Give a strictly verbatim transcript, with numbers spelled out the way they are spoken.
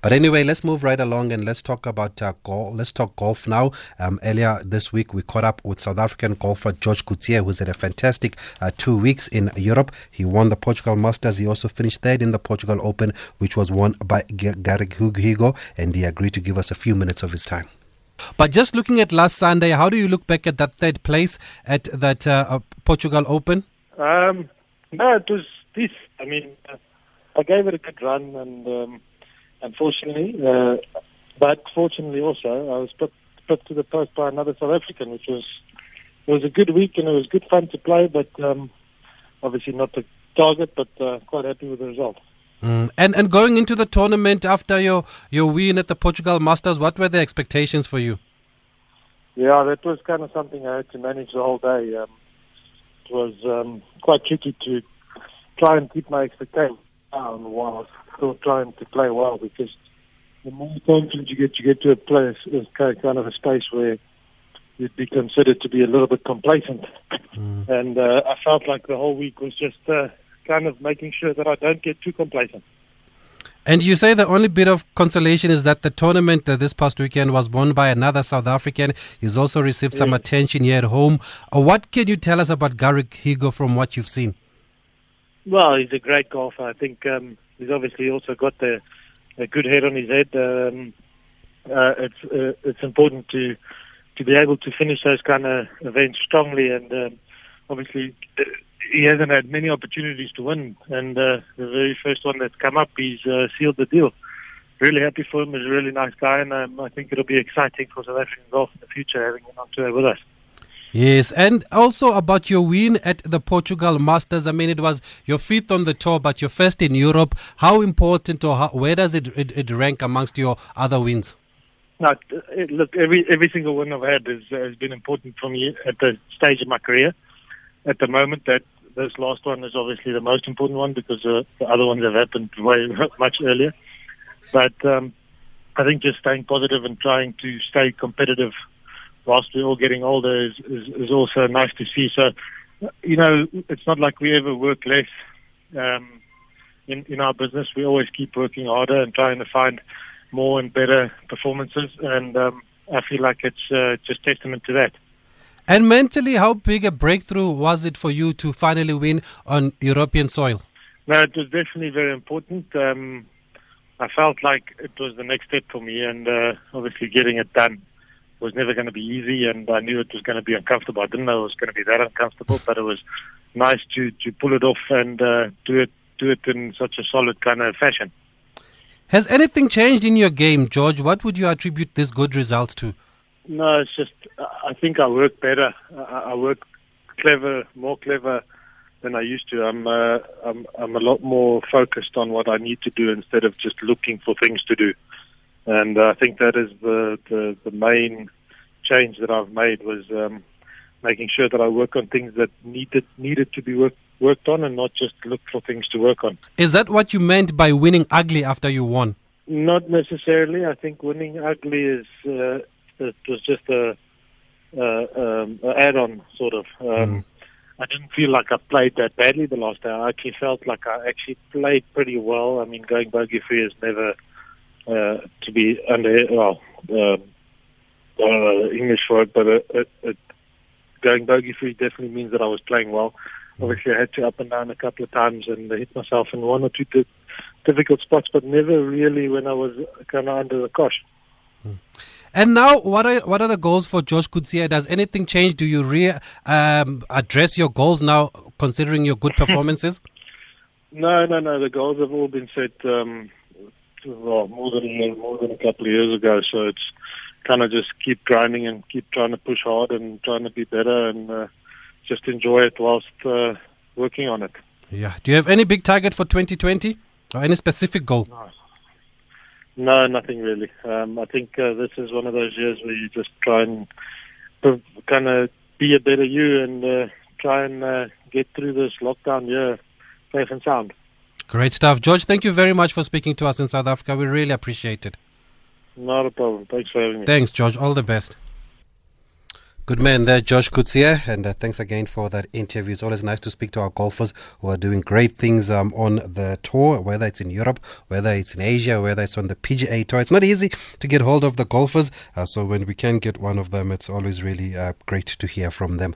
But anyway, let's move right along and let's talk about uh, golf. Let's talk golf now. Um, earlier this week, we caught up with South African golfer George Coetzee, who's had a fantastic uh, two weeks in Europe. He won the Portugal Masters. He also finished third in the Portugal Open, which was won by Garrick Higgo, and he agreed to give us a few minutes of his time. But just looking at last Sunday, how do you look back at that third place at that uh, Portugal Open? Um, no, it was this. I mean, I gave it a good run and... Um, Unfortunately, uh, but fortunately also, I was put, put to the post by another South African, which was was a good week and it was good fun to play, but um, obviously not the target, but uh, quite happy with the result. Mm. And and going into the tournament after your, your win at the Portugal Masters, what were the expectations for you? Yeah, that was kind of something I had to manage the whole day. Um, it was um, quite tricky to try and keep my expectations down while still trying to play well, because the more confident you get, you get to a place, is kind of a space where you'd be considered to be a little bit complacent. Mm. And uh, I felt like the whole week was just uh, kind of making sure that I don't get too complacent. And you say the only bit of consolation is that the tournament uh, this past weekend was won by another South African. He's also received yeah. some attention here at home. Uh, what can you tell us about Garrick Higgo from what you've seen? Well, he's a great golfer. I think um, he's obviously also got the, a good head on his head. Um, uh, it's uh, it's important to to be able to finish those kind of events strongly, and um, obviously he hasn't had many opportunities to win. And uh, the very first one that's come up, he's uh, sealed the deal. Really happy for him. He's a really nice guy, and um, I think it'll be exciting for South African golf in the future having him on tour with us. Yes, and also about your win at the Portugal Masters. I mean, it was your fifth on the tour, but your first in Europe. How important, or how, where does it, it it rank amongst your other wins? No, it, look, every every single win I've had has, has been important for me at the stage of my career. At the moment, that this last one is obviously the most important one, because uh, the other ones have happened way much earlier. But um, I think just staying positive and trying to stay competitive whilst we're all getting older is, is, is also nice to see. So, you know, it's not like we ever work less um, in, in our business. We always keep working harder and trying to find more and better performances. And um, I feel like it's uh, just testament to that. And mentally, how big a breakthrough was it for you to finally win on European soil? No, it was definitely very important. Um, I felt like it was the next step for me, and uh, obviously getting it done was never going to be easy, and I knew it was going to be uncomfortable. I didn't know it was going to be that uncomfortable, but it was nice to, to pull it off and uh, do it do it in such a solid kind of fashion. Has anything changed in your game, George? What would you attribute this good result to? No, it's just I think I work better. I work clever, more clever than I used to. I'm uh, I'm I'm a lot more focused on what I need to do instead of just looking for things to do. And I think that is the, the, the main change that I've made, was um, making sure that I work on things that needed needed to be work, worked on, and not just look for things to work on. Is that what you meant by winning ugly after you won? Not necessarily. I think winning ugly is uh, it was just a, a, um, a add-on sort of. Um, mm. I didn't feel like I played that badly the last day. I actually felt like I actually played pretty well. I mean, going bogey-free is never... Uh, to be under, well, uh, I don't know the English for it, but uh, it, it, going bogey-free definitely means that I was playing well. Obviously, I had to up and down a couple of times and hit myself in one or two di- difficult spots, but never really when I was kind of under the cosh. And now, what are what are the goals for George Coetzee? Does anything change? Do you re- um, address your goals now, considering your good performances? no, no, no. The goals have all been set. Um, Well, more than a year, more than a couple of years ago. So it's kind of just keep grinding and keep trying to push hard and trying to be better, and uh, just enjoy it whilst uh, working on it. Yeah. Do you have any big target for twenty twenty or any specific goal? No, no nothing really. Um, I think uh, this is one of those years where you just try and kind of be a better you, and uh, try and uh, get through this lockdown year safe and sound. Great stuff. George, thank you very much for speaking to us in South Africa. We really appreciate it. Not a problem. Thanks for having me. Thanks, George. All the best. Good man there, George Coetzee, and uh, thanks again for that interview. It's always nice to speak to our golfers who are doing great things um, on the tour, whether it's in Europe, whether it's in Asia, whether it's on the P G A Tour. It's not easy to get hold of the golfers, uh, so when we can get one of them, it's always really uh, great to hear from them.